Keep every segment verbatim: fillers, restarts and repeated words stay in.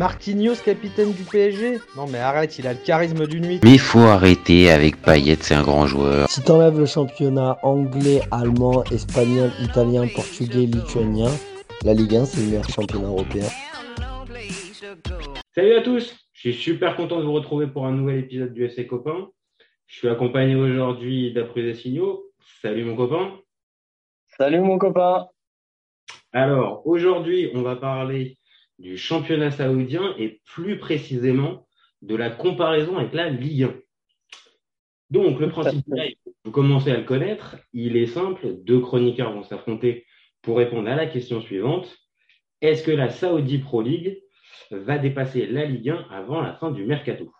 Marquinhos, capitaine du P S G? Non mais arrête, il a le charisme d'une nuit. Mais faut arrêter avec Payet, c'est un grand joueur. Si t'enlèves le championnat anglais, allemand, espagnol, italien, portugais, lituanien, la Ligue un c'est le meilleur championnat européen. Salut à tous, je suis super content de vous retrouver pour un nouvel épisode du F C Copains. Je suis accompagné aujourd'hui d'Apruzzesinho. Salut mon copain. Salut mon copain. Alors aujourd'hui on va parler du championnat saoudien et plus précisément de la comparaison avec la Ligue un. Donc le principe, vous commencez à le connaître, il est simple, deux chroniqueurs vont s'affronter pour répondre à la question suivante. Est-ce que la Saudi Pro League va dépasser la Ligue un avant la fin du Mercato?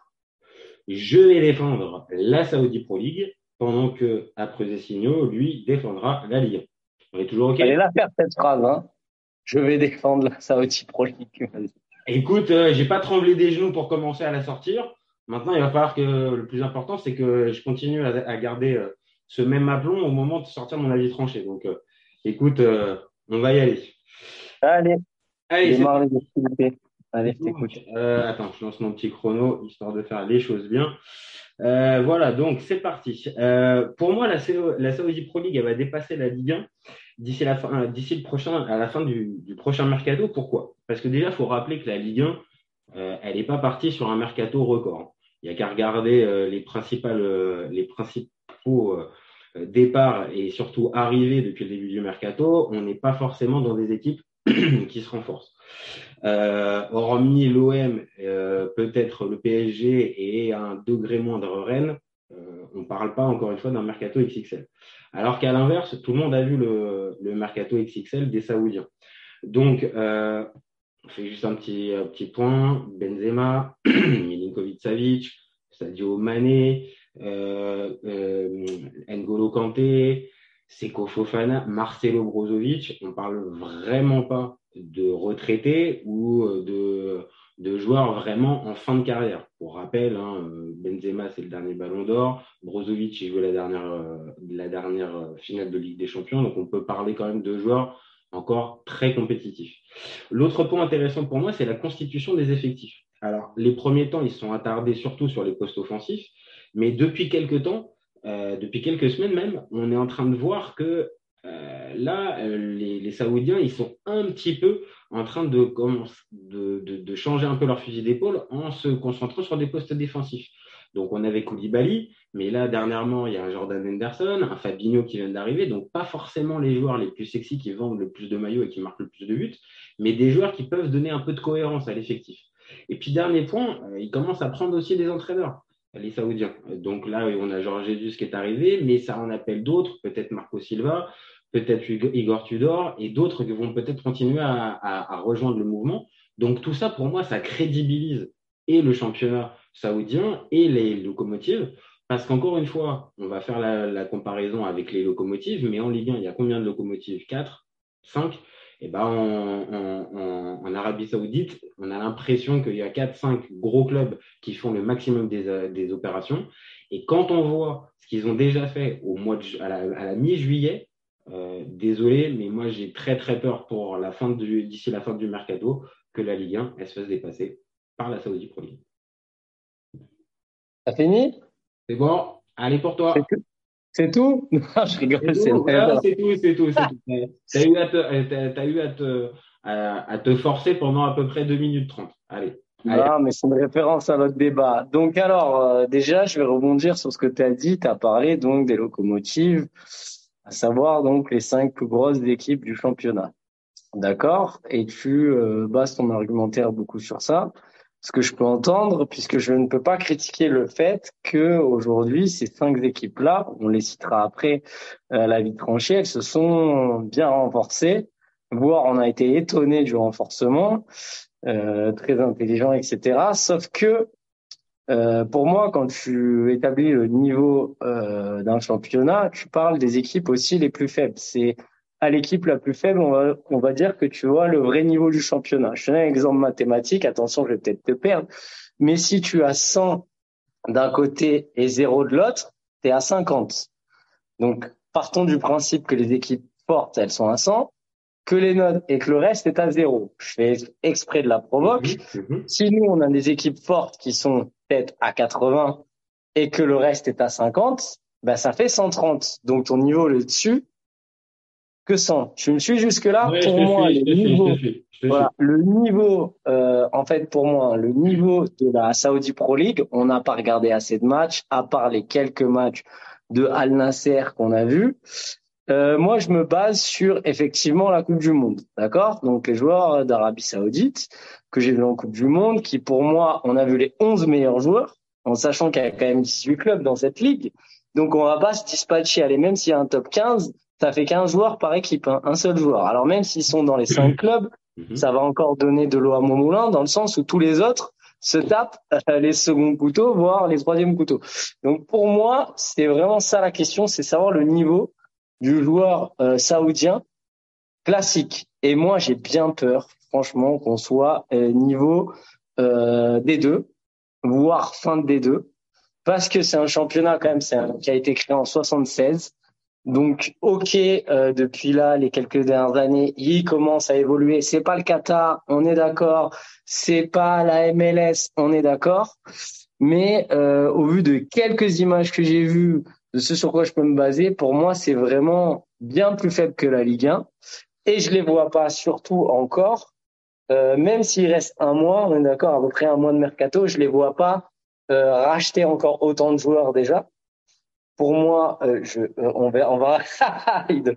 Je vais défendre la Saudi Pro League pendant que Apruzzesinho, lui, défendra la Ligue un. On est toujours OK? Allez la faire cette phrase, hein. Je vais défendre la Saudi Pro League. Vas-y. Écoute, euh, j'ai pas tremblé des genoux pour commencer à la sortir. Maintenant, il va falloir que le plus important, c'est que je continue à, à garder euh, ce même aplomb au moment de sortir mon avis tranché. Donc, euh, écoute, euh, on va y aller. Allez. Allez, démarre les activités. Allez, je t'écoute. Euh, attends, je lance mon petit chrono, histoire de faire les choses bien. Euh, voilà, donc c'est parti. Euh, pour moi, la, C O, la Saudi Pro League elle va dépasser la Ligue un d'ici, la fin, d'ici le prochain, à la fin du, du prochain mercato. Pourquoi? Parce que déjà, il faut rappeler que la Ligue un, euh, elle n'est pas partie sur un mercato record. Il n'y a qu'à regarder euh, les, principales, euh, les principaux euh, départs et surtout arrivées depuis le début du mercato. On n'est pas forcément dans des équipes qui se renforcent. Euh, hormis l'O M, euh, peut-être le P S G et un degré moindre Rennes, euh, on ne parle pas encore une fois d'un mercato X X L. Alors qu'à l'inverse, tout le monde a vu le, le mercato X X L des Saoudiens. Donc, euh, on fait juste un petit, un petit point. Benzema, Milinkovic Savic, Sadio Mané, euh, euh, N'Golo Kanté, Seko Fofana, Marcelo Brozovic. On ne parle vraiment pas de retraités ou de, de joueurs vraiment en fin de carrière. Pour rappel, hein, Benzema, c'est le dernier Ballon d'Or. Brozovic, il joue la dernière, la dernière finale de Ligue des Champions. Donc, on peut parler quand même de joueurs encore très compétitifs. L'autre point intéressant pour moi, c'est la constitution des effectifs. Alors, les premiers temps, ils sont attardés surtout sur les postes offensifs. Mais depuis quelques temps, euh, depuis quelques semaines même, on est en train de voir que Euh, là, euh, les, les Saoudiens, ils sont un petit peu en train de, de, de, de changer un peu leur fusil d'épaule en se concentrant sur des postes défensifs. Donc, on avait Koulibaly, mais là, dernièrement, il y a un Jordan Henderson, un Fabinho qui vient d'arriver, donc pas forcément les joueurs les plus sexy qui vendent le plus de maillots et qui marquent le plus de buts, mais des joueurs qui peuvent donner un peu de cohérence à l'effectif. Et puis, dernier point, euh, ils commencent à prendre aussi des entraîneurs, les Saoudiens. Donc là, on a Jorge Jesus qui est arrivé, mais ça en appelle d'autres, peut-être Marco Silva, peut-être Igor Tudor, et d'autres qui vont peut-être continuer à, à, à rejoindre le mouvement. Donc tout ça, pour moi, ça crédibilise et le championnat saoudien et les locomotives, parce qu'encore une fois, on va faire la, la comparaison avec les locomotives, mais en Ligue un, il y a combien de locomotives? quatre, cinq? Et ben en, en, en Arabie Saoudite, on a l'impression qu'il y a quatre cinq gros clubs qui font le maximum des, des opérations. Et quand on voit ce qu'ils ont déjà fait au mois de, à la, à la mi-juillet, euh, désolé, mais moi j'ai très très peur pour la fin du, d'ici la fin du mercato que la Ligue un elle se fasse dépasser par la Saudi Pro League. T'as fini? C'est bon, allez pour toi. C'est tout? Non, je rigole. C'est tout, c'est, ouais, c'est tout, c'est tout. C'est tout. T'as eu, à te, t'as eu à, te, à, à te forcer pendant à peu près deux minutes trente. Allez. Allez. Non, mais c'est une référence à notre débat. Donc alors, euh, déjà, je vais rebondir sur ce que tu as dit. Tu as parlé donc des locomotives, à savoir donc les cinq plus grosses équipes du championnat. D'accord? Et tu euh, bases ton argumentaire beaucoup sur ça. Ce que je peux entendre, puisque je ne peux pas critiquer le fait que aujourd'hui ces cinq équipes-là, on les citera après euh, la vie tranchée, elles se sont bien renforcées, voire on a été étonné du renforcement, euh, très intelligent, et cetera. Sauf que euh, pour moi, quand tu établis le niveau euh, d'un championnat, tu parles des équipes aussi les plus faibles. C'est à l'équipe la plus faible, on va, on va dire que tu vois le vrai niveau du championnat. Je te donne un exemple mathématique, attention, je vais peut-être te perdre, mais si tu as cent d'un côté et zéro de l'autre, tu es à cinquante. Donc, partons du principe que les équipes fortes, elles sont à cent, que les notes et que le reste est à zéro. Je fais exprès de la provoque. Mmh, mmh. Si nous, on a des équipes fortes qui sont peut-être à quatre-vingts et que le reste est à cinquante, bah, ça fait cent trente. Donc, ton niveau le dessus que cent. Tu me suis jusque-là? Oui, pour moi, suis, le, suis, niveau, suis, voilà, le niveau, euh, en fait, pour moi, le niveau de la Saudi Pro League, on n'a pas regardé assez de matchs, à part les quelques matchs de Al-Nassr qu'on a vus. Euh, moi, je me base sur, effectivement, la Coupe du Monde, d'accord? Donc, les joueurs d'Arabie Saoudite que j'ai vus en Coupe du Monde, qui, pour moi, on a vu les onze meilleurs joueurs, en sachant qu'il y a quand même dix-huit clubs dans cette ligue. Donc, on va pas se dispatcher. Allez, même s'il y a un top quinze, ça fait quinze joueurs par équipe, hein, un seul joueur. Alors, même s'ils sont dans les cinq clubs, mmh. ça va encore donner de l'eau à mon moulin, dans le sens où tous les autres se tapent les seconds couteaux, voire les troisièmes couteaux. Donc, pour moi, c'est vraiment ça la question, c'est savoir le niveau du joueur euh, saoudien classique. Et moi, j'ai bien peur, franchement, qu'on soit euh, niveau euh, D deux, voire fin de D deux, parce que c'est un championnat quand même, c'est un, qui a été créé en soixante-seize. Donc, ok, euh, depuis là, les quelques dernières années, il commence à évoluer. C'est pas le Qatar, on est d'accord. C'est pas la M L S, on est d'accord. Mais euh, au vu de quelques images que j'ai vues, de ce sur quoi je peux me baser, pour moi, c'est vraiment bien plus faible que la Ligue un. Et je les vois pas, surtout encore, euh, même s'il reste un mois, on est d'accord, à peu près un mois de mercato, je les vois pas euh, racheter encore autant de joueurs déjà. Pour moi, euh, je, euh, on verra, on verra,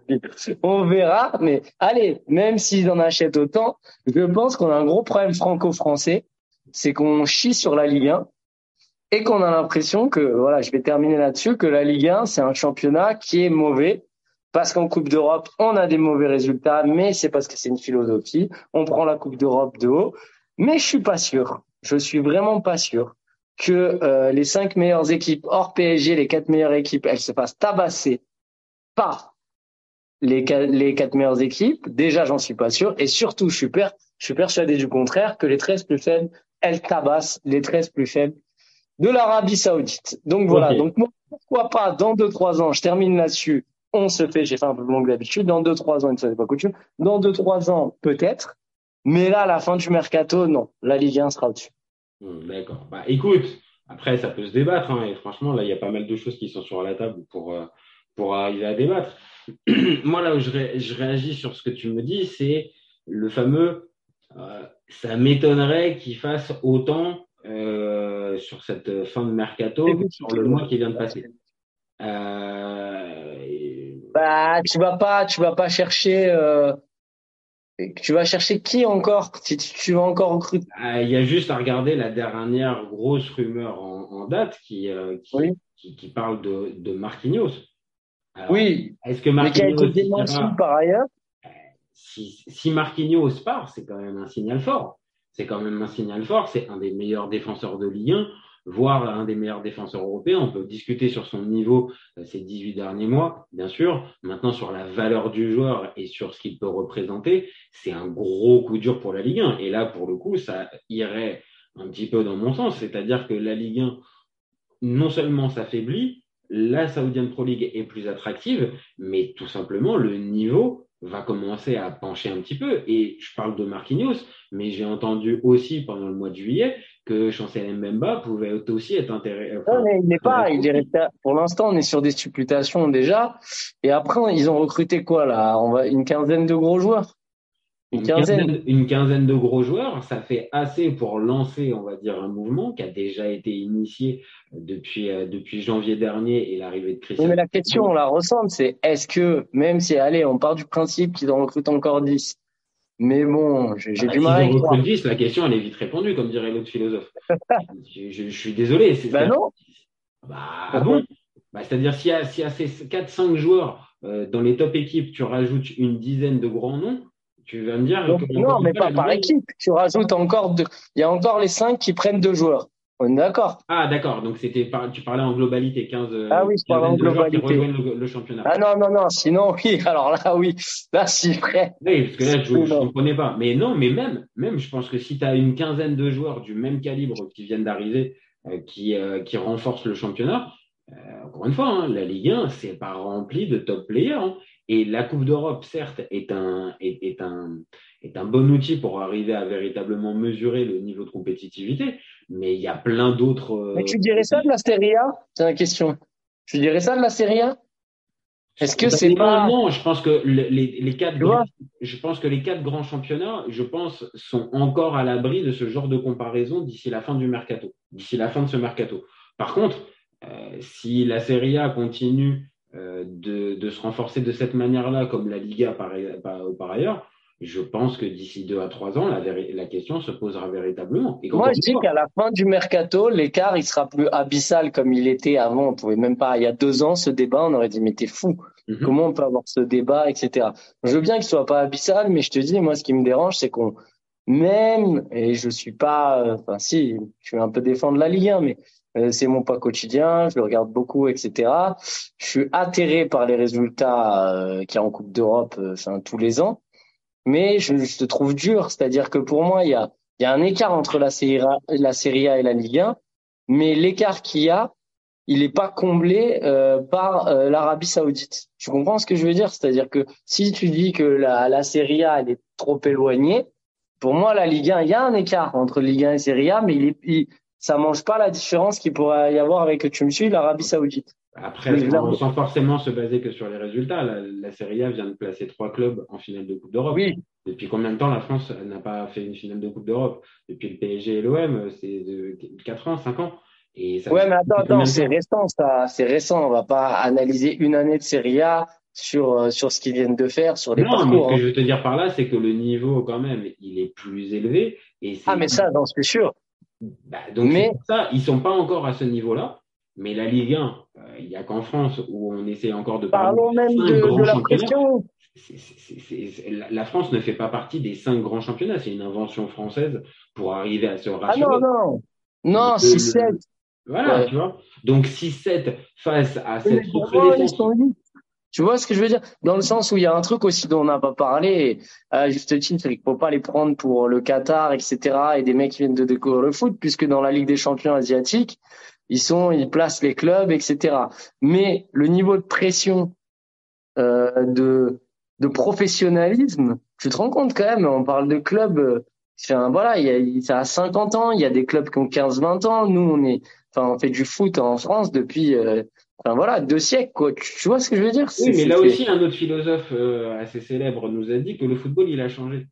on verra, mais allez, même s'ils en achètent autant, je pense qu'on a un gros problème franco-français, c'est qu'on chie sur la Ligue un. Et qu'on a l'impression que, voilà, je vais terminer là-dessus, que la Ligue un, c'est un championnat qui est mauvais, parce qu'en Coupe d'Europe, on a des mauvais résultats, mais c'est parce que c'est une philosophie. On prend la Coupe d'Europe de haut, mais je suis pas sûr, je suis vraiment pas sûr que euh, les cinq meilleures équipes hors P S G, les quatre meilleures équipes, elles se fassent tabasser par les quatre, les quatre meilleures équipes. Déjà, j'en suis pas sûr, et surtout, je suis, per, je suis persuadé du contraire, que les treize plus faibles, elles tabassent les treize plus faibles de l'Arabie Saoudite. Donc voilà, okay. Donc pourquoi pas dans deux trois ans, je termine là-dessus, on se fait, j'ai fait un peu long que d'habitude, dans deux trois ans, il ne s'est pas coutume, dans deux trois ans peut-être, mais là, à la fin du mercato, non, la Ligue un sera au-dessus. Mmh, d'accord, bah écoute, après ça peut se débattre, hein, et franchement, là, il y a pas mal de choses qui sont sur la table pour, euh, pour arriver à débattre. Moi, là où je, ré- je réagis sur ce que tu me dis, c'est le fameux, euh, ça m'étonnerait qu'il fasse autant Euh, sur cette fin de mercato, sur le mois qui vient de passer. Euh... Bah, tu vas pas, tu vas pas chercher. Euh... Tu vas chercher qui encore ? Si tu, tu vas encore recruter. Il euh, y a juste à regarder la dernière grosse rumeur en, en date qui, euh, qui, oui. qui, qui parle de, de Marquinhos. Alors, oui. Est-ce que Marquinhos, mais qui a été démenti par ailleurs ? Si, si Marquinhos part, c'est quand même un signal fort. C'est quand même un signal fort, c'est un des meilleurs défenseurs de Ligue un, voire un des meilleurs défenseurs européens. On peut discuter sur son niveau ces dix-huit derniers mois, bien sûr. Maintenant, sur la valeur du joueur et sur ce qu'il peut représenter, c'est un gros coup dur pour la Ligue un. Et là, pour le coup, ça irait un petit peu dans mon sens. C'est-à-dire que la Ligue un, non seulement s'affaiblit, la Saoudian Pro League est plus attractive, mais tout simplement, le niveau va commencer à pencher un petit peu. Et je parle de Marquinhos, mais j'ai entendu aussi pendant le mois de juillet que Chancel Mbemba pouvait aussi être intéressé. Non, mais il n'est pas. Il est, pour l'instant, on est sur des supputations déjà. Et après, ils ont recruté quoi là ? On va une quinzaine de gros joueurs. Une, une quinzaine. quinzaine. Une quinzaine de gros joueurs, ça fait assez pour lancer, on va dire, un mouvement qui a déjà été initié depuis euh, depuis janvier dernier et l'arrivée de Christian. Mais la question, on la ressemble, c'est est-ce que même si, allez, on part du principe qu'ils en recrutent encore dix, mais bon, j'ai, j'ai ah, du si mal. Ils en recrutent dix, la question, elle est vite répondue, comme dirait l'autre philosophe. je, je, je suis désolé. C'est bah ça. Non. Bah ah bon. Bah, c'est-à-dire s'il y a, s'il y a ces quatre cinq joueurs euh, dans les top équipes, tu rajoutes une dizaine de grands noms. Tu vas me dire. Donc, non, mais pas, pas par équipe. Tu rajoutes encore deux. Il y a encore les cinq qui prennent deux joueurs. On est d'accord. Ah, d'accord. Donc, c'était par... tu parlais en globalité. quinze. Ah oui, je parlais en globalité. Qui rejoignent le, le championnat. Ah non, non, non. Sinon, oui. Alors là, oui. Là, si vrai. Oui, parce que là, je ne comprenais pas. Mais non, mais même, même, je pense que si tu as une quinzaine de joueurs du même calibre qui viennent d'arriver, euh, qui, euh, qui renforcent le championnat, euh, encore une fois, hein, la Ligue un, c'est pas rempli de top players. Hein. Et la Coupe d'Europe, certes, est un, est, est, un, est un bon outil pour arriver à véritablement mesurer le niveau de compétitivité, mais il y a plein d'autres… Mais tu dirais ça de la Serie A ? C'est la question. Tu dirais ça de la Serie A ? Est-ce que ben c'est pas… Non, je pense que les, les quatre grands, je pense que les quatre grands championnats, je pense, sont encore à l'abri de ce genre de comparaison d'ici la fin du mercato, d'ici la fin de ce mercato. Par contre, euh, si la Serie A continue euh, de, de se renforcer de cette manière-là, comme la Liga par, par, par ailleurs, je pense que d'ici deux à trois ans, la, la question se posera véritablement. Et moi, je dis qu'à la fin du mercato, l'écart il sera plus abyssal comme il était avant. On pouvait même pas. Il y a deux ans, ce débat, on aurait dit mais t'es fou. Mm-hmm. Comment on peut avoir ce débat, et cetera. Je veux bien qu'il soit pas abyssal, mais je te dis, moi, ce qui me dérange, c'est qu'on même et je suis pas. Enfin, euh, si, je vais un peu défendre la Ligue un, mais euh, c'est mon pas quotidien. Je le regarde beaucoup, et cetera. Je suis atterré par les résultats euh, qu'il y a en Coupe d'Europe, euh, enfin tous les ans. Mais je, je te trouve dur, c'est-à-dire que pour moi, il y a, il y a un écart entre la Serie A, la Serie A et la Ligue un, mais l'écart qu'il y a, il n'est pas comblé euh, par euh, l'Arabie Saoudite. Tu comprends ce que je veux dire ? C'est-à-dire que si tu dis que la, la Serie A elle est trop éloignée, pour moi, la Ligue un, il y a un écart entre Ligue un et Serie A, mais il est, il, ça mange pas la différence qu'il pourrait y avoir avec, tu me suis, l'Arabie Saoudite. Après, sans forcément se baser que sur les résultats, la, la Serie A vient de placer trois clubs en finale de Coupe d'Europe. Oui. Depuis combien de temps la France n'a pas fait une finale de Coupe d'Europe ? Depuis le P S G et l'O M, c'est de quatre ans, cinq ans. Et ça ouais, mais attends, attends, c'est récent, ça, c'est récent. On va pas analyser une année de Serie A sur sur ce qu'ils viennent de faire, sur les non, parcours. Non, mais ce que je veux te dire par là, c'est que le niveau quand même, il est plus élevé. Et c'est... Ah, mais ça, non, c'est sûr. Bah, donc mais... ça, ils sont pas encore à ce niveau-là. Mais la Ligue un, il euh, n'y a qu'en France où on essaie encore de parler. Parlons même de, de la pression. C'est, c'est, c'est, c'est, la France ne fait pas partie des cinq grands championnats. C'est une invention française pour arriver à se rassurer. Ah non, non. Non, six sept. Le... Voilà, ouais. Tu vois. Donc six sept face à cette recrudescence. Tu vois ce que je veux dire ? Dans le sens où il y a un truc aussi dont on n'a pas parlé, à juste titre, il ne faut pas les prendre pour le Qatar, et cetera. Et des mecs qui viennent de découvrir le foot, puisque dans la Ligue des champions asiatiques, Ils sont, ils placent les clubs, et cetera. Mais le niveau de pression, euh, de, de professionnalisme, tu te rends compte quand même, on parle de clubs, enfin, voilà, il y a, ça a cinquante ans, il y a des clubs qui ont quinze, vingt ans, nous, on est, enfin, on fait du foot en France depuis, euh, enfin, voilà, deux siècles, quoi. Tu, tu vois ce que je veux dire? Oui, mais c'est, là c'est... aussi, un autre philosophe, euh, assez célèbre nous a dit que le football, il a changé.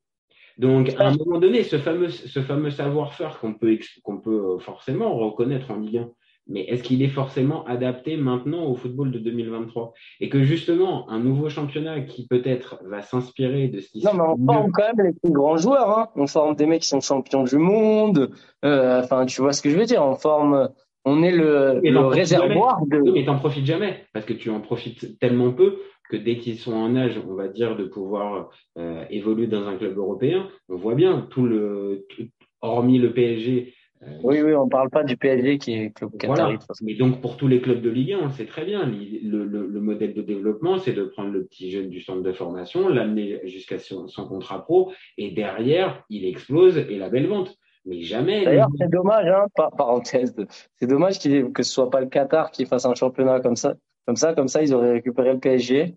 Donc, à un moment donné, ce fameux, ce fameux savoir-faire qu'on peut, qu'on peut forcément reconnaître en Ligue un, mais est-ce qu'il est forcément adapté maintenant au football de deux mille vingt-trois ? Et que justement, un nouveau championnat qui peut-être va s'inspirer de ce qui se passe. Non, mais on forme quand même les plus grands joueurs. Hein. On forme des mecs qui sont champions du monde. Euh, enfin, tu vois ce que je veux dire ? On forme, on est le, le réservoir de… Oui, mais t'en profites jamais, parce que tu en profites tellement peu que dès qu'ils sont en âge, on va dire, de pouvoir euh, évoluer dans un club européen, on voit bien, tout le, tout, hormis le P S G. Euh, oui, oui, on ne parle pas du P S G qui est club qatari. Voilà. Mais donc, pour tous les clubs de Ligue un, on le sait très bien, le, le, le modèle de développement, c'est de prendre le petit jeune du centre de formation, l'amener jusqu'à son, son contrat pro, et derrière, il explose et la belle vente. Mais jamais. D'ailleurs, les... c'est dommage, hein, par parenthèse, c'est dommage qu'il, que ce soit pas le Qatar qui fasse un championnat comme ça. Comme ça, comme ça, ils auraient récupéré le P S G.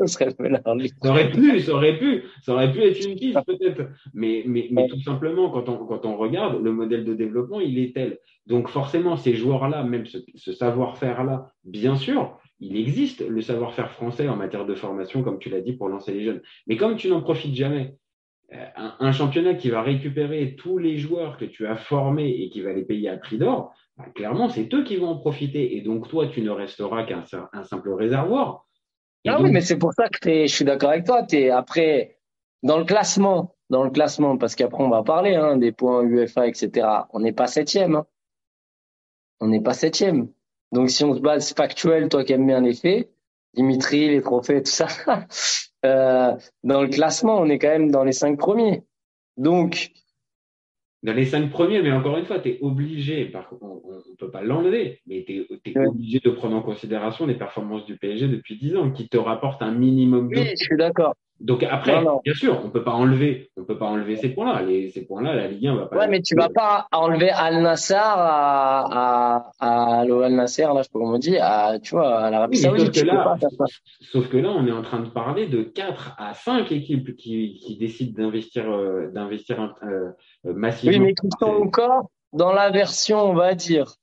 ça, serait ça aurait pu, ça aurait pu, ça aurait pu être une quiche peut-être. Mais, mais, mais tout simplement, quand on, quand on regarde, le modèle de développement, il est tel. Donc forcément, ces joueurs-là, même ce, ce savoir-faire-là, bien sûr, il existe le savoir-faire français en matière de formation, comme tu l'as dit, pour lancer les jeunes. Mais comme tu n'en profites jamais, un, un championnat qui va récupérer tous les joueurs que tu as formés et qui va les payer à prix d'or, bah, clairement, c'est eux qui vont en profiter. Et donc, toi, tu ne resteras qu'un un simple réservoir. Et ah donc... oui, mais c'est pour ça que t'es, je suis d'accord avec toi. T'es après, dans le classement, dans le classement, parce qu'après, on va parler hein, des points UEFA, et cetera. On n'est pas septième. Hein. On n'est pas septième. Donc, si on se base factuel, toi qui aimes bien les faits, Dimitri, les trophées, tout ça, euh, dans le classement, on est quand même dans les cinq premiers. Donc... Dans les cinq premiers, mais encore une fois, tu es obligé, par contre, on ne peut pas l'enlever, mais tu es ouais. obligé de prendre en considération les performances du P S G depuis dix ans, qui te rapportent un minimum. Oui, de... je suis d'accord. Donc après, non, non. bien sûr, on peut pas enlever, on peut pas enlever ces points-là. Les, ces points-là, la Ligue un va pas. Ouais, mais tu vas pas enlever Al-Nassr à, à, à Al-Nassr, là, je sais pas comment on dit, à, tu vois, à l'Arabie oui, Saoudite. Tu là, peux pas faire ça. Sauf que là, on est en train de parler de quatre à cinq équipes qui, qui décident d'investir, euh, d'investir euh, massivement. Oui, mais qui sont encore dans la version, on va dire,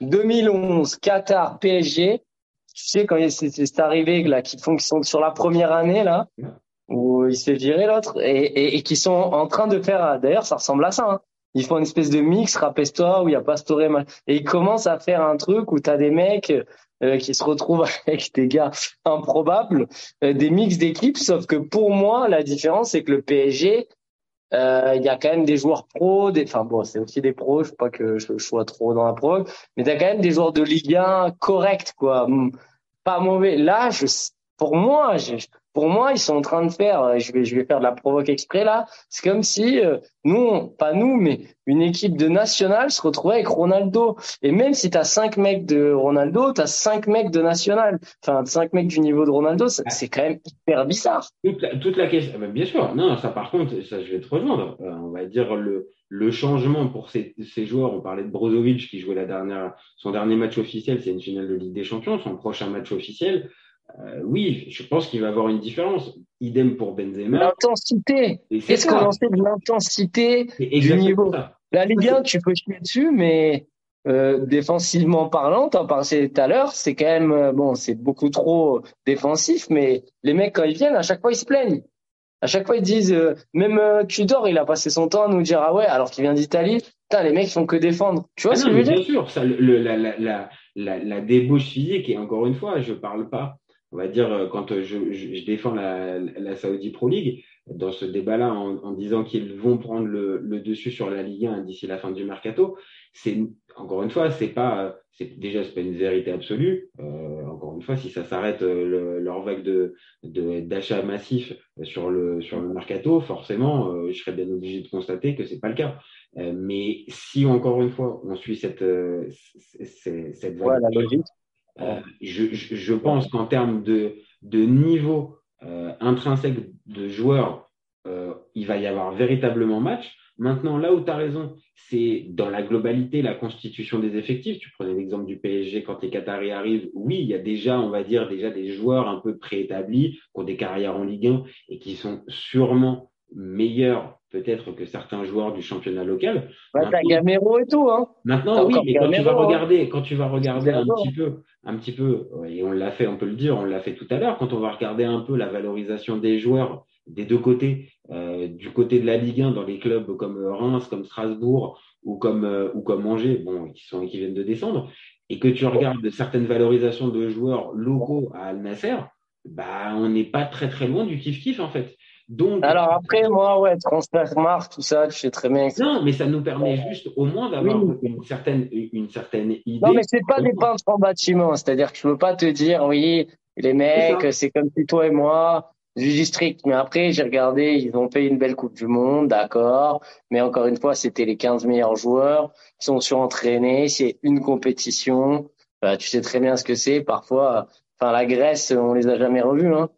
deux mille onze, Qatar, P S G. Tu sais, quand c'est, c'est arrivé, là, qui font, qui sont sur la première année, là. Ouais. Où il se fait virer l'autre et, et, et qui sont en train de faire. D'ailleurs, ça ressemble à ça. Hein. Ils font une espèce de mix, rappelle-toi, où il y a Pastore et ils commencent à faire un truc où t'as des mecs euh, qui se retrouvent avec des gars improbables, euh, des mix d'équipes. Sauf que pour moi, la différence, c'est que le P S G, il euh, y a quand même des joueurs pros, des, enfin bon, c'est aussi des pros. Je sais pas que je, je sois trop dans la pro, mais t'as quand même des joueurs de Ligue un corrects, quoi, pas mauvais. Là, je, pour moi, je Pour moi, ils sont en train de faire, je vais, je vais faire de la provoque exprès là, c'est comme si, euh, nous, pas nous, mais une équipe de national se retrouvait avec Ronaldo. Et même si tu as cinq mecs de Ronaldo, tu as cinq mecs de national. Enfin, cinq mecs du niveau de Ronaldo, c'est, c'est quand même hyper bizarre. Toute la, toute la question, bien sûr, non, ça par contre, ça je vais te rejoindre. Euh, on va dire le, le changement pour ces, ces joueurs, on parlait de Brozovic qui jouait la dernière, son dernier match officiel, c'est une finale de Ligue des Champions, son prochain match officiel. Euh, oui, je pense qu'il va avoir une différence. Idem pour Benzema. L'intensité. Qu'est-ce qu'on en sait de l'intensité du niveau ? La Ligue un, tu peux chier dessus, mais euh, défensivement parlant, t'en parlais tout à l'heure, c'est quand même bon, c'est beaucoup trop défensif. Mais les mecs quand ils viennent, à chaque fois ils se plaignent. À chaque fois ils disent, euh, même euh, Tudor, il a passé son temps à nous dire ah ouais, alors qu'il vient d'Italie. Putain, les mecs font que défendre. Tu vois ah ce non, que je veux dire ? Bien sûr, ça, le, la, la, la, la, la débauche physique. Et encore une fois, je parle pas. On va dire, quand je, je, je défends la, la Saudi Pro League, dans ce débat-là, en, en disant qu'ils vont prendre le, le dessus sur la Ligue un d'ici la fin du Mercato, c'est, encore une fois, c'est pas, c'est, déjà, c'est pas une vérité absolue. Euh, encore une fois, si ça s'arrête le, leur vague de, de, d'achat massif sur le, sur le Mercato, forcément, euh, je serais bien obligé de constater que c'est pas le cas. Euh, mais si, encore une fois, on suit cette, euh, cette, cette vague. Voilà, la logique. Euh, je, je, je pense qu'en termes de, de niveau euh, intrinsèque de joueurs, euh, il va y avoir véritablement match. Maintenant, là où tu as raison, c'est dans la globalité, la constitution des effectifs. Tu prenais l'exemple du P S G quand les Qataris arrivent. Oui, il y a déjà, on va dire, déjà des joueurs un peu préétablis qui ont des carrières en Ligue un et qui sont sûrement meilleurs peut-être que certains joueurs du championnat local. Bah, t'as Gamero et tout, hein. Maintenant, oui, mais quand tu vas regarder, quand tu vas regarder un petit peu, un petit peu, et on l'a fait, on peut le dire, on l'a fait tout à l'heure, quand on va regarder un peu la valorisation des joueurs des deux côtés, euh, du côté de la Ligue un dans les clubs comme Reims, comme Strasbourg ou comme euh, ou comme Angers, bon, qui sont qui viennent de descendre, et que tu regardes certaines valorisations de joueurs locaux à Al-Nassr, bah, on n'est pas très très loin du kiff-kiff en fait. Donc, alors après, moi, ouais, transfert-marque, tout ça, tu sais très bien. Non, mais ça nous permet juste au moins d'avoir oui. une, certaine, une certaine idée. Non, mais c'est pas des peintres en bâtiment. C'est-à-dire que je veux pas te dire, oui, les mecs, c'est, c'est comme si toi et moi, du district. Mais après, j'ai regardé, ils ont fait une belle Coupe du Monde, d'accord. Mais encore une fois, c'était les quinze meilleurs joueurs. Ils sont surentraînés, c'est une compétition. Bah, tu sais très bien ce que c'est. Parfois, enfin, la Grèce, on les a jamais revus, hein.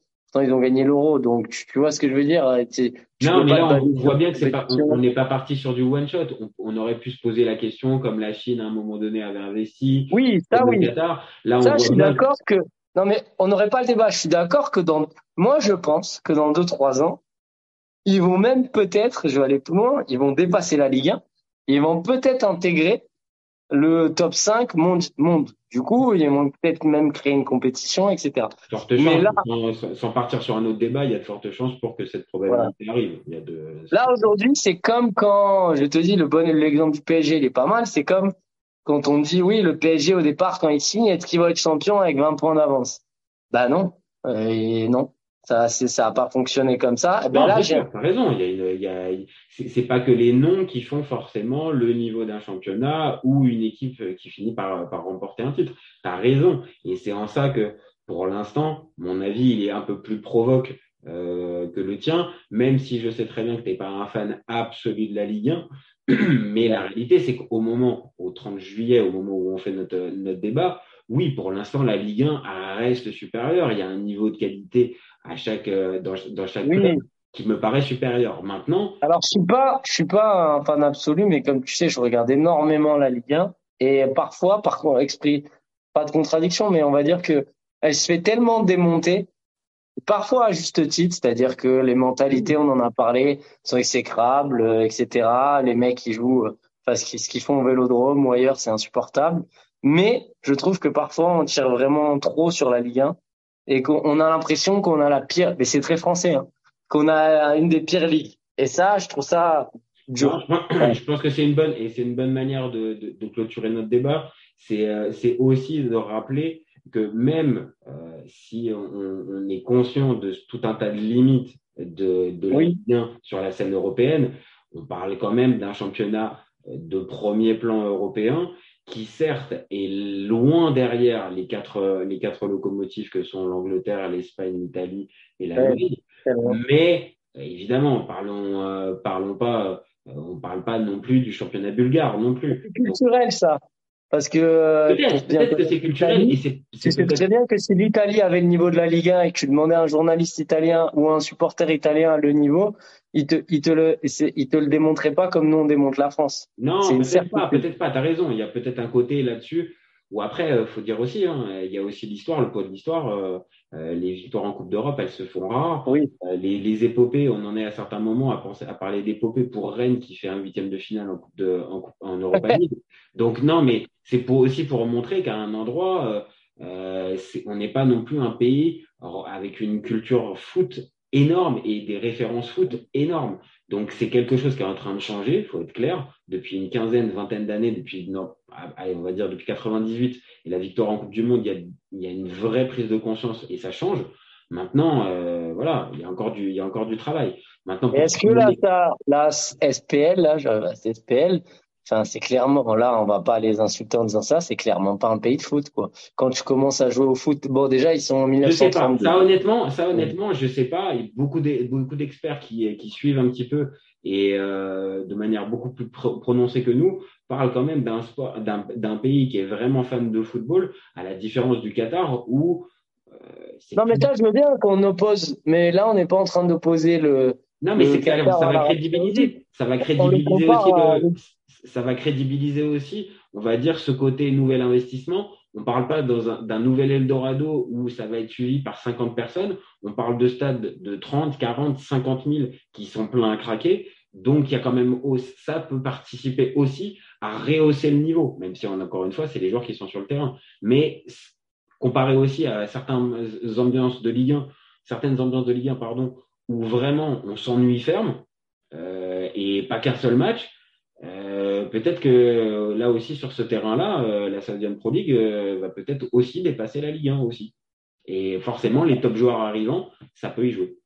Ils ont gagné l'euro, donc tu vois ce que je veux dire. Tu, tu non, mais là, on voit bien que c'est pas, on n'est pas parti sur du one shot. On, on aurait pu se poser la question, comme la Chine à un moment donné avait investi. Oui, ça, oui. Qatar. Là, ça, on je suis mal. d'accord que. Non, mais on n'aurait pas le débat. Je suis d'accord que dans. Moi, je pense que dans deux trois ans, ils vont même peut-être, je vais aller plus loin, ils vont dépasser la Ligue un. Ils vont peut-être intégrer le top cinq monde. monde. Du coup, ils vont peut-être même créer une compétition, et cetera. Forte chance, mais là, sans, sans partir sur un autre débat, il y a de fortes chances pour que cette probabilité voilà. arrive. Il y a de... Là, aujourd'hui, c'est comme quand, je te dis, le bon, l'exemple du P S G, il est pas mal. C'est comme quand on dit, oui, le P S G, au départ, quand il signe, est-ce qu'il va être champion avec vingt points d'avance ? Bah non, euh, et non. Ça, c'est, ça a pas fonctionné comme ça. Ben non, là, j'ai raison. Il y a une, il y a, c'est, c'est pas que les noms qui font forcément le niveau d'un championnat ou une équipe qui finit par, par remporter un titre. T'as raison. Et c'est en ça que, pour l'instant, mon avis, il est un peu plus provoque, euh, que le tien, même si je sais très bien que t'es pas un fan absolu de la Ligue un. Mais la réalité, c'est qu'au moment, au trente juillet, au moment où on fait notre, notre débat, oui, pour l'instant, la Ligue un reste supérieure. Il y a un niveau de qualité à chaque, euh, dans, dans chaque oui. club qui me paraît supérieur. Maintenant, alors, je ne suis pas, je suis pas un fan absolu, mais comme tu sais, je regarde énormément la Ligue un. Et parfois, par contre, expli- pas de contradiction, mais on va dire qu'elle se fait tellement démonter, parfois à juste titre, c'est-à-dire que les mentalités, on en a parlé, sont exécrables, et cetera. Les mecs qui jouent, enfin, ce qu'ils font au Vélodrome ou ailleurs, c'est insupportable. Mais je trouve que parfois, on tire vraiment trop sur la Ligue un et qu'on a l'impression qu'on a la pire, mais c'est très français, hein, qu'on a une des pires ligues. Et ça, je trouve ça... Non, je pense que c'est une bonne et c'est une bonne manière de, de, de clôturer notre débat. C'est, euh, c'est aussi de rappeler que même euh, si on, on est conscient de tout un tas de limites de, de oui. la Ligue un sur la scène européenne, on parle quand même d'un championnat de premier plan européen qui certes est loin derrière les quatre les quatre locomotives que sont l'Angleterre, l'Espagne, l'Italie et l'Allemagne. Oui. Mais évidemment, parlons euh, parlons pas. On ne parle pas non plus du championnat bulgare, non plus. C'est culturel, ça. Parce que. Peut-être, peut-être que c'est culturel. Et c'est, c'est, c'est très bien que si l'Italie avait le niveau de la Ligue un et que tu demandais à un journaliste italien ou à un supporter italien le niveau, il ne te, il te, le, il te le démontrait pas comme nous on démonte la France. Non, c'est peut-être pas, peut-être pas, tu as raison. Il y a peut-être un côté là-dessus. Ou après, il faut dire aussi, hein, il y a aussi l'histoire, le poids de l'histoire. Euh, les victoires en Coupe d'Europe, elles se font rares. Oui. Euh, les, les épopées, on en est à certains moments à, penser, à parler d'épopées pour Rennes qui fait un huitième de finale en, coupe de, en, en Europa League. Donc non, mais c'est pour, aussi pour montrer qu'à un endroit, euh, c'est, on n'est pas non plus un pays avec une culture foot énorme et des références foot énormes. Donc c'est quelque chose qui est en train de changer, il faut être clair, depuis une quinzaine, vingtaine d'années, depuis non, allez, on va dire depuis quatre-vingt-dix-huit et la victoire en Coupe du Monde, il y a, il y a une vraie prise de conscience et ça change. Maintenant, euh, voilà, il y a encore du, il y a encore du travail. Maintenant, est-ce que là, t'as, la S P L, là, la S P L, enfin, c'est clairement, là, on va pas les insulter en disant ça, c'est clairement pas un pays de foot, quoi. Quand tu commences à jouer au foot, bon, déjà, ils sont en mille neuf cent trente-deux. Je sais pas. Ça, honnêtement, ça, honnêtement, je sais pas. Il y a beaucoup de, beaucoup d'experts qui, qui suivent un petit peu et, euh, de manière beaucoup plus pro- prononcée que nous, parlent quand même d'un sport, d'un, d'un pays qui est vraiment fan de football, à la différence du Qatar où, euh, c'est non, mais ça, je veux bien qu'on oppose, mais là, on n'est pas en train d'opposer le, non, mais le c'est Qatar, ça va crédibiliser. Ça va crédibiliser aussi le, le... ça va crédibiliser aussi, on va dire, ce côté nouvel investissement. On ne parle pas dans un, d'un nouvel Eldorado où ça va être suivi par cinquante personnes. On parle de stades de trente, quarante, cinquante mille qui sont pleins à craquer. Donc, il y a quand même, ça peut participer aussi à rehausser le niveau, même si, encore une fois, c'est les joueurs qui sont sur le terrain. Mais comparé aussi à certaines ambiances de Ligue un, certaines ambiances de Ligue un, pardon, où vraiment on s'ennuie ferme, euh, et pas qu'un seul match. Euh, peut-être que là aussi sur ce terrain-là, euh, la Saudi Pro League euh, va peut-être aussi dépasser la Ligue un aussi. Et forcément, les top joueurs arrivants, ça peut y jouer.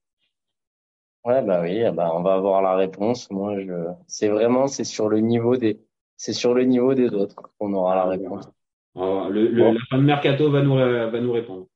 Ouais, bah oui, bah on va avoir la réponse. Moi, je, c'est vraiment, c'est sur le niveau des, c'est sur le niveau des autres qu'on aura la réponse. Alors, le, le, bon. La fin de mercato va nous, va nous répondre.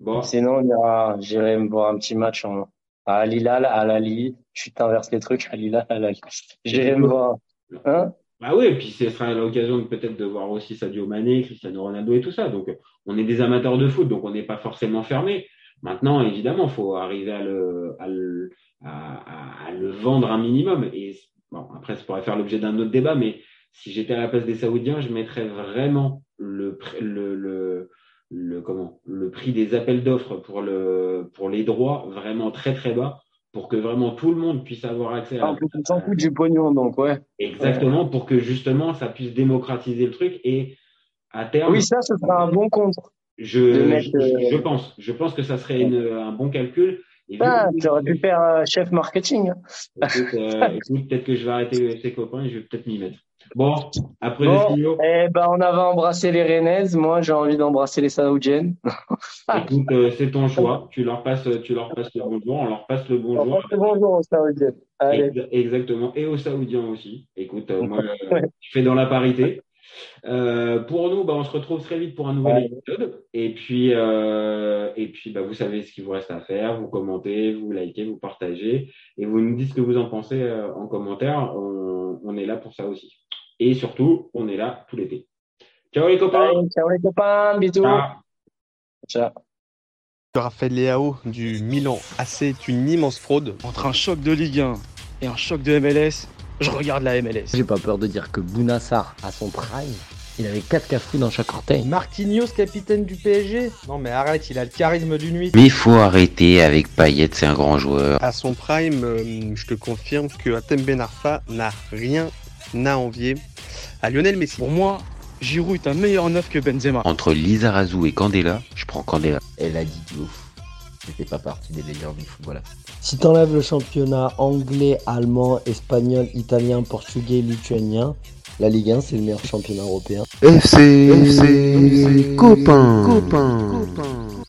Bon. Sinon, on ira, j'irai me voir un petit match en, à Al-Hilal, à l'Ahli. Je t'inverse les trucs, Al-Hilal, à l'Ahli. J'irai me voir. Hein bah oui, et puis ce sera l'occasion de, peut-être de voir aussi Sadio Mané, Cristiano Ronaldo et tout ça. Donc on est des amateurs de foot, donc on n'est pas forcément fermé. Maintenant, évidemment, il faut arriver à le, à, le, à, à le vendre un minimum. Et bon, après, ça pourrait faire l'objet d'un autre débat, mais si j'étais à la place des Saoudiens, je mettrais vraiment le, le, le, le, comment, le prix des appels d'offres pour, le, pour les droits vraiment très très bas, pour que vraiment tout le monde puisse avoir accès à... Ah, on s'en fout du pognon, donc, ouais. Exactement, ouais. Pour que justement, ça puisse démocratiser le truc et à terme... Oui, ça, ce sera un bon contre. Je, mettre, je, euh... je pense. Je pense que ça serait une, un bon calcul. Et ah, tu aurais pu faire euh, chef marketing. Écoute, euh, écoute, peut-être que je vais arrêter le F C Copains et je vais peut-être m'y mettre. Bon, après bon, les studios... Eh ben, on avait embrassé les Rennaises. Moi, j'ai envie d'embrasser les Saoudiennes. Écoute, euh, c'est ton choix. Tu leur passes, tu leur passes le bonjour. On leur passe le bonjour. On passe le bonjour aux Saoudiennes. Allez. Exactement. Et aux Saoudiens aussi. Écoute, euh, moi, euh, ouais. Je fais dans la parité. Euh, pour nous, bah, on se retrouve très vite pour un nouvel épisode. Et puis, euh, et puis bah, vous savez ce qu'il vous reste à faire. Vous commentez, vous likez, vous partagez. Et vous nous dites ce que vous en pensez euh, en commentaire. On, on est là pour ça aussi. Et surtout, on est là tout l'été. Ciao les copains. Ciao les copains, bisous. Ciao. Ciao. que Raphaël Léao du Milan A C est une immense fraude. Entre un choc de Ligue un et un choc de M L S, je regarde la M L S. J'ai pas peur de dire que Bouna Sarr, à son prime, il avait quatre cafous dans chaque orteil. Marquinhos, capitaine du P S G? Non mais arrête, il a le charisme d'une nuit. Mais il faut arrêter avec Payet, c'est un grand joueur. À son prime, euh, je te confirme que Hatem Ben Arfa n'a rien à envier à Lionel Messi. Pour moi, Giroud est un meilleur neuf que Benzema. Entre Lizarazu et Candela, je prends Candela. Elle a dit du ouf. C'était pas partie des meilleurs du football. Si t'enlèves le championnat anglais, allemand, espagnol, italien, portugais, lituanien, la Ligue un c'est le meilleur championnat européen. F C, F C, F C Copains. Copains. Copains.